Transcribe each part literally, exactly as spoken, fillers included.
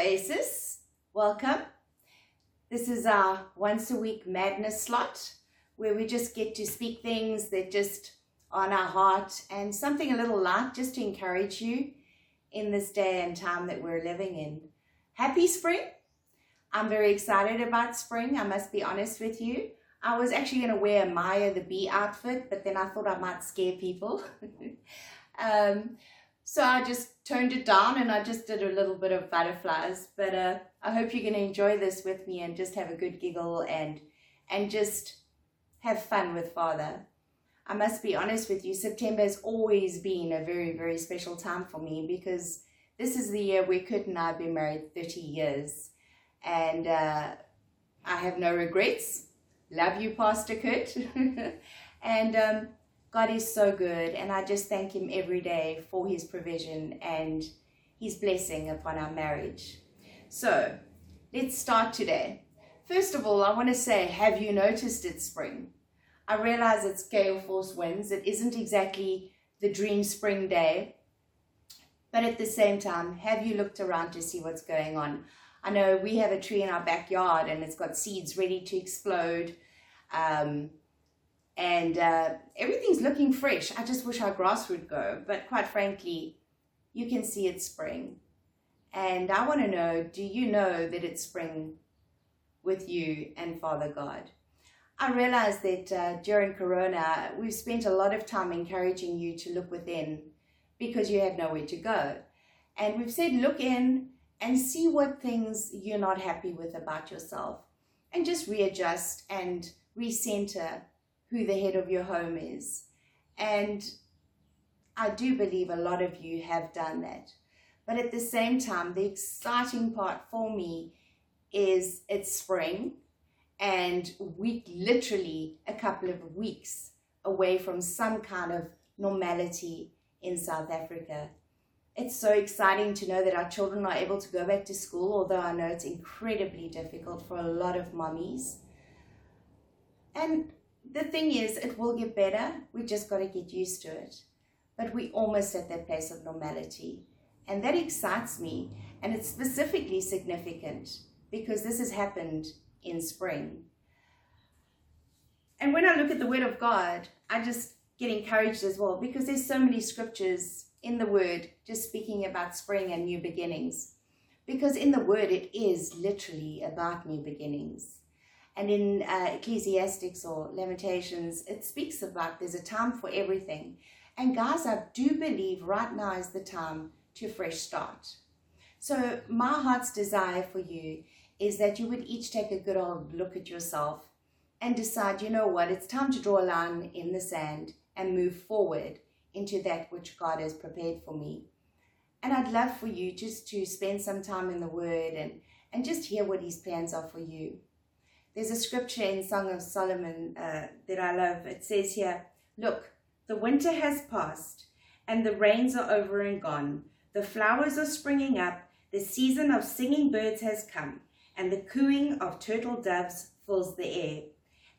Oasis, welcome. This is our once a week madness slot where we just get to speak things that just are on our heart and something a little light just to encourage you in this day and time that we're living in. Happy spring. I'm very excited about spring, I must be honest with you. I was actually going to wear a Maya the Bee outfit, but then I thought I might scare people. um, so I just toned it down and I just did a little bit of butterflies. But uh, I hope you're going to enjoy this with me and just have a good giggle and and just have fun with Father. I must be honest with you, September has always been a very, very special time for me because this is the year where Kurt and I have been married thirty years. And uh, I have no regrets. Love you, Pastor Kurt. and um, God is so good, and I just thank him every day for his provision and his blessing upon our marriage. So let's start today. First of all, I want to say, have you noticed it's spring? I realize it's gale force winds. It isn't exactly the dream spring day, but at the same time, have you looked around to see what's going on? I know we have a tree in our backyard and it's got seeds ready to explode, um, and uh, everything's looking fresh. I just wish our grass would go, but quite frankly, you can see it's spring. And I want to know, do you know that it's spring with you and Father God? I realize that uh, during Corona, we've spent a lot of time encouraging you to look within because you had nowhere to go. And we've said, look in and see what things you're not happy with about yourself and just readjust and recenter who the head of your home is. And I do believe a lot of you have done that. But at the same time, the exciting part for me is it's spring and we're literally a couple of weeks away from some kind of normality in South Africa. It's so exciting to know that our children are able to go back to school, although I know it's incredibly difficult for a lot of mummies. And the thing is, it will get better. We just got to get used to it. But we're almost at that place of normality. And that excites me. And it's specifically significant because this has happened in spring. And when I look at the Word of God, I just get encouraged as well because there's so many scriptures in the Word, just speaking about spring and new beginnings. Because in the Word, it is literally about new beginnings. And in uh, Ecclesiastes or Lamentations, it speaks about there's a time for everything. And guys, I do believe right now is the time to fresh start. So my heart's desire for you is that you would each take a good old look at yourself and decide, you know what, it's time to draw a line in the sand and move forward into that which God has prepared for me. And I'd love for you just to spend some time in the Word and, and just hear what his plans are for you. There's a scripture in Song of Solomon uh, that I love. It says here, look, the winter has passed and the rains are over and gone. The flowers are springing up. The season of singing birds has come and the cooing of turtle doves fills the air.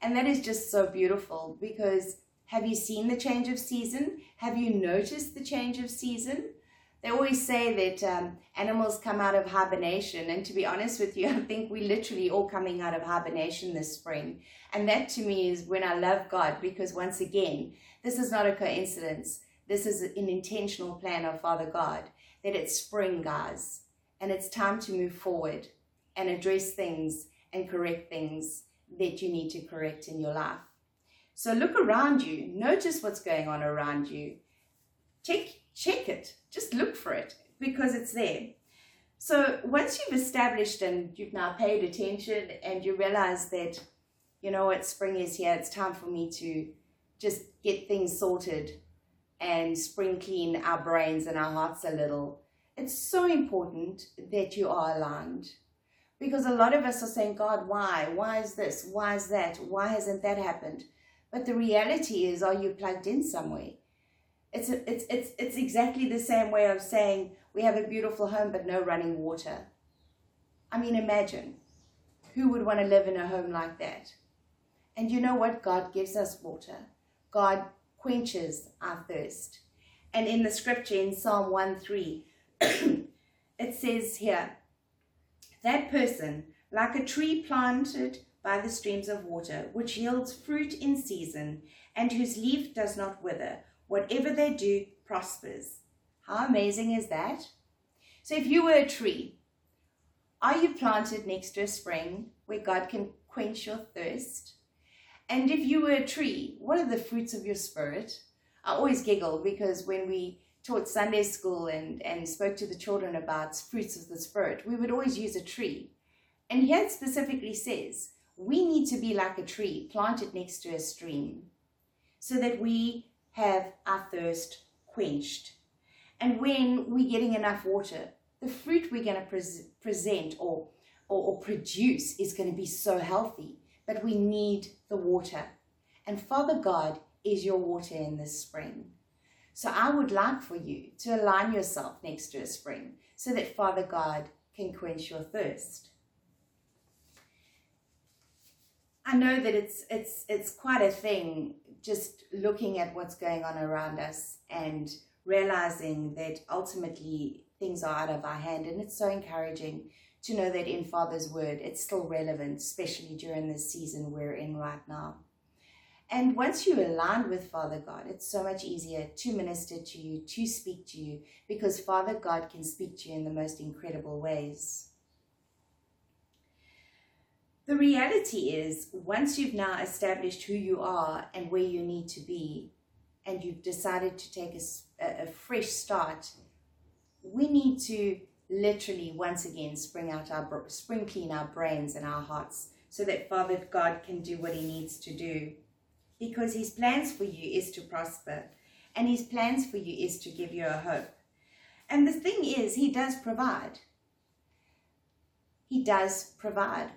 And that is just so beautiful because have you seen the change of season? Have you noticed the change of season? They always say that um, animals come out of hibernation. And to be honest with you, I think we're literally all coming out of hibernation this spring. And that to me is when I love God, because once again, this is not a coincidence. This is an intentional plan of Father God, that it's spring, guys. And it's time to move forward and address things and correct things that you need to correct in your life. So look around you, notice what's going on around you, check, check it, just look for it because it's there. So once you've established and you've now paid attention and you realize that, you know what, spring is here, it's time for me to just get things sorted and spring clean our brains and our hearts a little. It's so important that you are aligned. Because a lot of us are saying, God, why? Why is this? Why is that? Why hasn't that happened? But the reality is, are you plugged in somewhere? It's, a, it's, it's, it's exactly the same way of saying we have a beautiful home, but no running water. I mean, imagine who would want to live in a home like that? And you know what? God gives us water. God quenches our thirst. And in the scripture in Psalm one three, it says here, That person, like a tree planted by the streams of water, which yields fruit in season, and whose leaf does not wither, whatever they do prospers. How amazing is that? So if you were a tree, are you planted next to a spring where God can quench your thirst? And if you were a tree, what are the fruits of your spirit? I always giggle because when we taught Sunday school and, and spoke to the children about fruits of the spirit, we would always use a tree. And here it specifically says, we need to be like a tree planted next to a stream so that we have our thirst quenched. And when we're getting enough water, the fruit we're going to pre- present or, or, or produce is going to be so healthy, but we need the water. And Father God is your water in this spring. So I would like for you to align yourself next to a spring so that Father God can quench your thirst. I know that it's it's it's quite a thing just looking at what's going on around us and realizing that ultimately things are out of our hand, and it's so encouraging to know that in Father's Word it's still relevant, especially during this season we're in right now. And once you align with Father God, it's so much easier to minister to you, to speak to you, because Father God can speak to you in the most incredible ways. The reality is, once you've now established who you are and where you need to be, and you've decided to take a, a fresh start, we need to literally once again spring out our spring clean our brains and our hearts so that Father God can do what he needs to do. Because his plans for you is to prosper, and his plans for you is to give you a hope. And the thing is, he does provide. He does provide.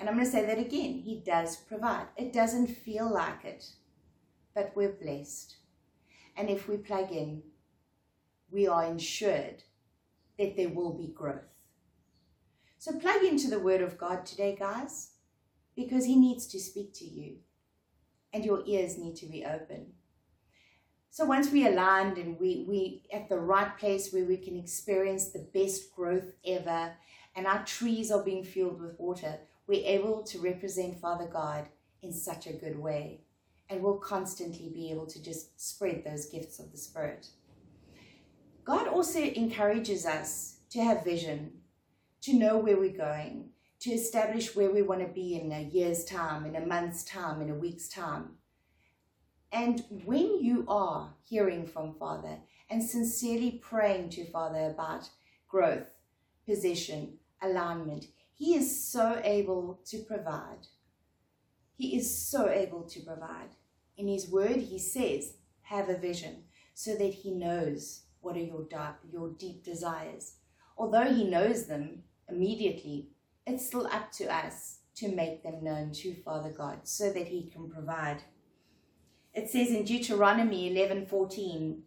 And I'm going to say that again. He does provide. It doesn't feel like it, but we're blessed. And if we plug in, we are ensured that there will be growth. So plug into the Word of God today, guys, because he needs to speak to you. And your ears need to be open. So once we aligned and we we at the right place where we can experience the best growth ever, and our trees are being fueled with water, we're able to represent Father God in such a good way. And we'll constantly be able to just spread those gifts of the Spirit. God also encourages us to have vision, to know where we're going, to establish where we want to be in a year's time, in a month's time, in a week's time. And when you are hearing from Father and sincerely praying to Father about growth, position, alignment, he is so able to provide. He is so able to provide. In his word, he says, have a vision so that he knows what are your dark, your deep desires. Although he knows them immediately, it's still up to us to make them known to Father God so that he can provide. It says in Deuteronomy eleven fourteen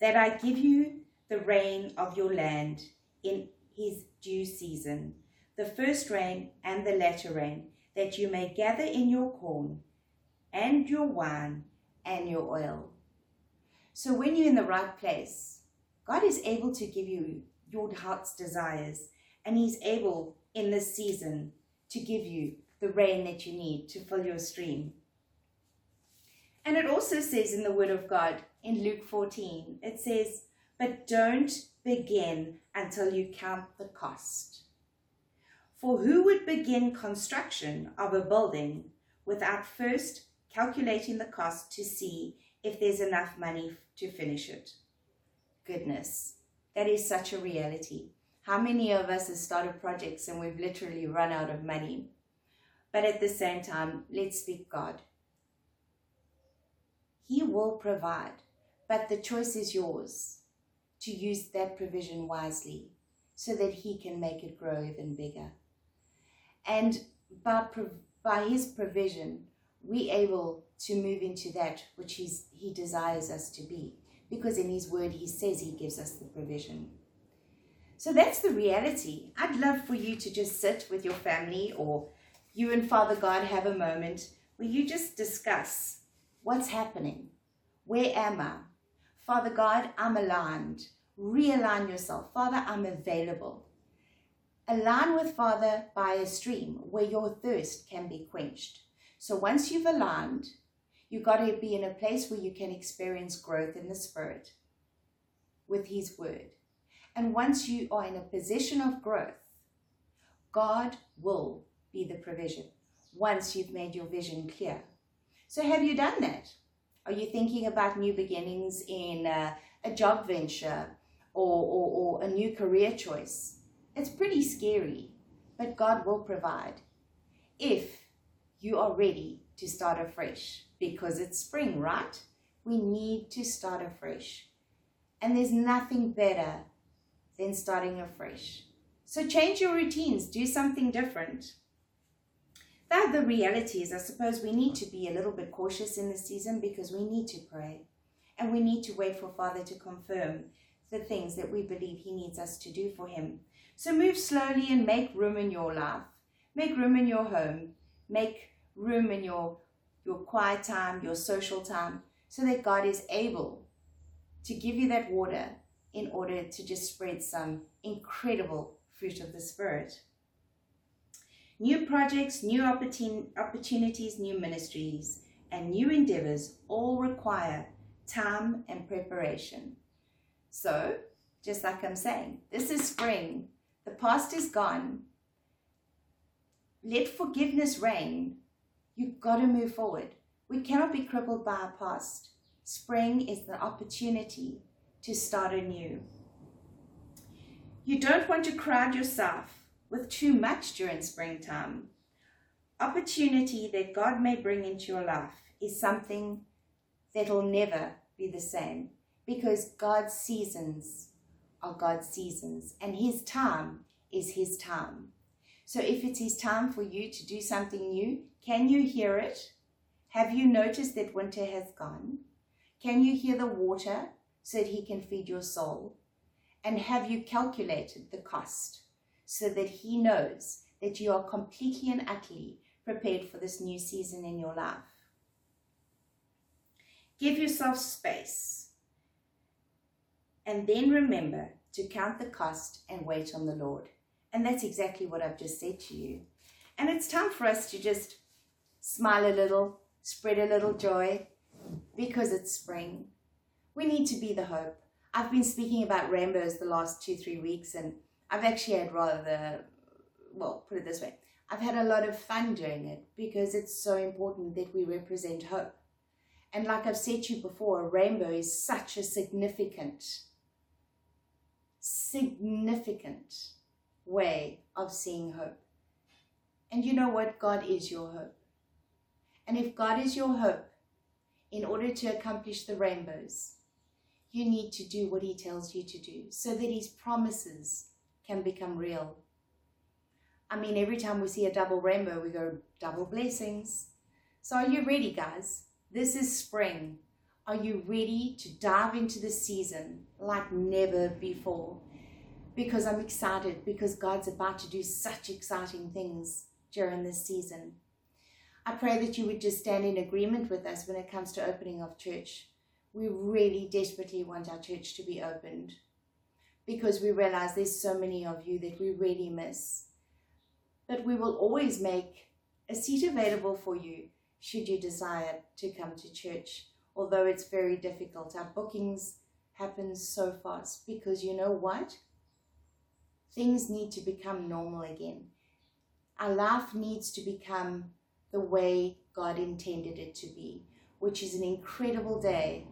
that I give you the rain of your land in his due season, the first rain and the latter rain, that you may gather in your corn and your wine and your oil. So when you're in the right place, God is able to give you your heart's desires, and he's able in this season to give you the rain that you need to fill your stream. And it also says in the Word of God in Luke fourteen, it says, but don't begin until you count the cost. For who would begin construction of a building without first calculating the cost to see if there's enough money to finish it? Goodness, that is such a reality. How many of us have started projects and we've literally run out of money? But at the same time, let's speak God. He will provide, but the choice is yours to use that provision wisely so that he can make it grow even bigger. And by, by his provision, we're able to move into that which he's, he desires us to be, because in his word, he says he gives us the provision. So that's the reality. I'd love for you to just sit with your family, or you and Father God have a moment where you just discuss what's happening. Where am I? Father God, I'm aligned. Realign yourself. Father, I'm available. A line with Father by a stream where your thirst can be quenched. So once you've aligned, you've got to be in a place where you can experience growth in the Spirit with His Word. And once you are in a position of growth, God will be the provision once you've made your vision clear. So have you done that? Are you thinking about new beginnings in a, a job venture or, or, or a new career choice? It's pretty scary, but God will provide if you are ready to start afresh, because it's spring, right? We need to start afresh. And there's nothing better than starting afresh. So change your routines, do something different. The other reality is, I suppose we need to be a little bit cautious in this season because we need to pray and we need to wait for Father to confirm the things that we believe He needs us to do for Him. So move slowly and make room in your life. Make room in your home. Make room in your, your quiet time, your social time, so that God is able to give you that water in order to just spread some incredible fruit of the Spirit. New projects, new opportunities, new ministries, and new endeavors all require time and preparation. So, just like I'm saying, this is spring. The past is gone. Let forgiveness reign. You've got to move forward. We cannot be crippled by our past. Spring is the opportunity to start anew. You don't want to crowd yourself with too much during springtime. Opportunity that God may bring into your life is something that will never be the same, because God's seasons are God's seasons and His time is His time. So if it's His time for you to do something new, can you hear it? Have you noticed that winter has gone? Can you hear the water so that He can feed your soul? And have you calculated the cost so that He knows that you are completely and utterly prepared for this new season in your life? Give yourself space. And then remember to count the cost and wait on the Lord. And that's exactly what I've just said to you. And it's time for us to just smile a little, spread a little joy, because it's spring. We need to be the hope. I've been speaking about rainbows the last two, three weeks, and I've actually had rather, well, put it this way, I've had a lot of fun doing it, because it's so important that we represent hope. And like I've said to you before, a rainbow is such a significant significant way of seeing hope. And you know what? God is your hope. And if God is your hope, in order to accomplish the rainbows, you need to do what He tells you to do so that His promises can become real. I mean, every time we see a double rainbow, we go, double blessings. So are you ready, guys? This is spring. Are you ready to dive into the season like never before? Because I'm excited, because God's about to do such exciting things during this season. I pray that you would just stand in agreement with us when it comes to opening of church. We really desperately want our church to be opened, because we realize there's so many of you that we really miss. But we will always make a seat available for you should you desire to come to church. Although it's very difficult, our bookings happen so fast, because you know what? Things need to become normal again. Our life needs to become the way God intended it to be, which is an incredible day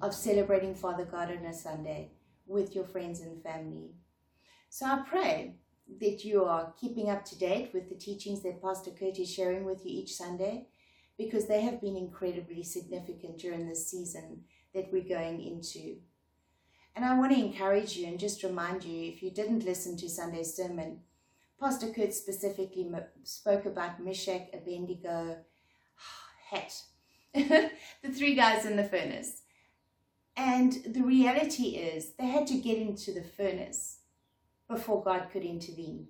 of celebrating Father God on a Sunday with your friends and family. So I pray that you are keeping up to date with the teachings that Pastor Kurt is sharing with you each Sunday, because they have been incredibly significant during this season that we're going into. And I want to encourage you and just remind you, if you didn't listen to Sunday's sermon, Pastor Kurt specifically spoke about Meshach, Abednego, hat, the three guys in the furnace. And the reality is, they had to get into the furnace before God could intervene.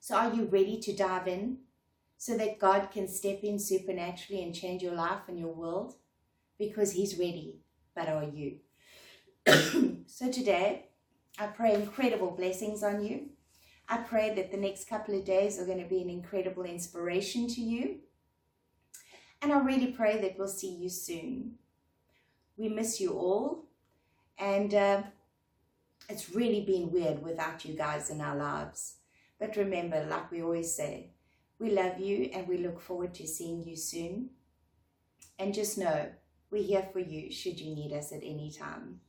So are you ready to dive in so that God can step in supernaturally and change your life and your world? Because He's ready, but are you? So today, I pray incredible blessings on you. I pray that the next couple of days are going to be an incredible inspiration to you. And I really pray that we'll see you soon. We miss you all. And uh, it's really been weird without you guys in our lives. But remember, like we always say, we love you and we look forward to seeing you soon. And just know, we're here for you should you need us at any time.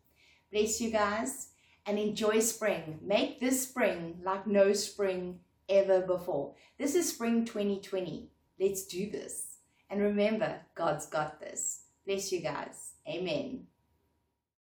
Bless you guys and enjoy spring. Make this spring like no spring ever before. This is spring twenty twenty. Let's do this. And remember, God's got this. Bless you guys. Amen.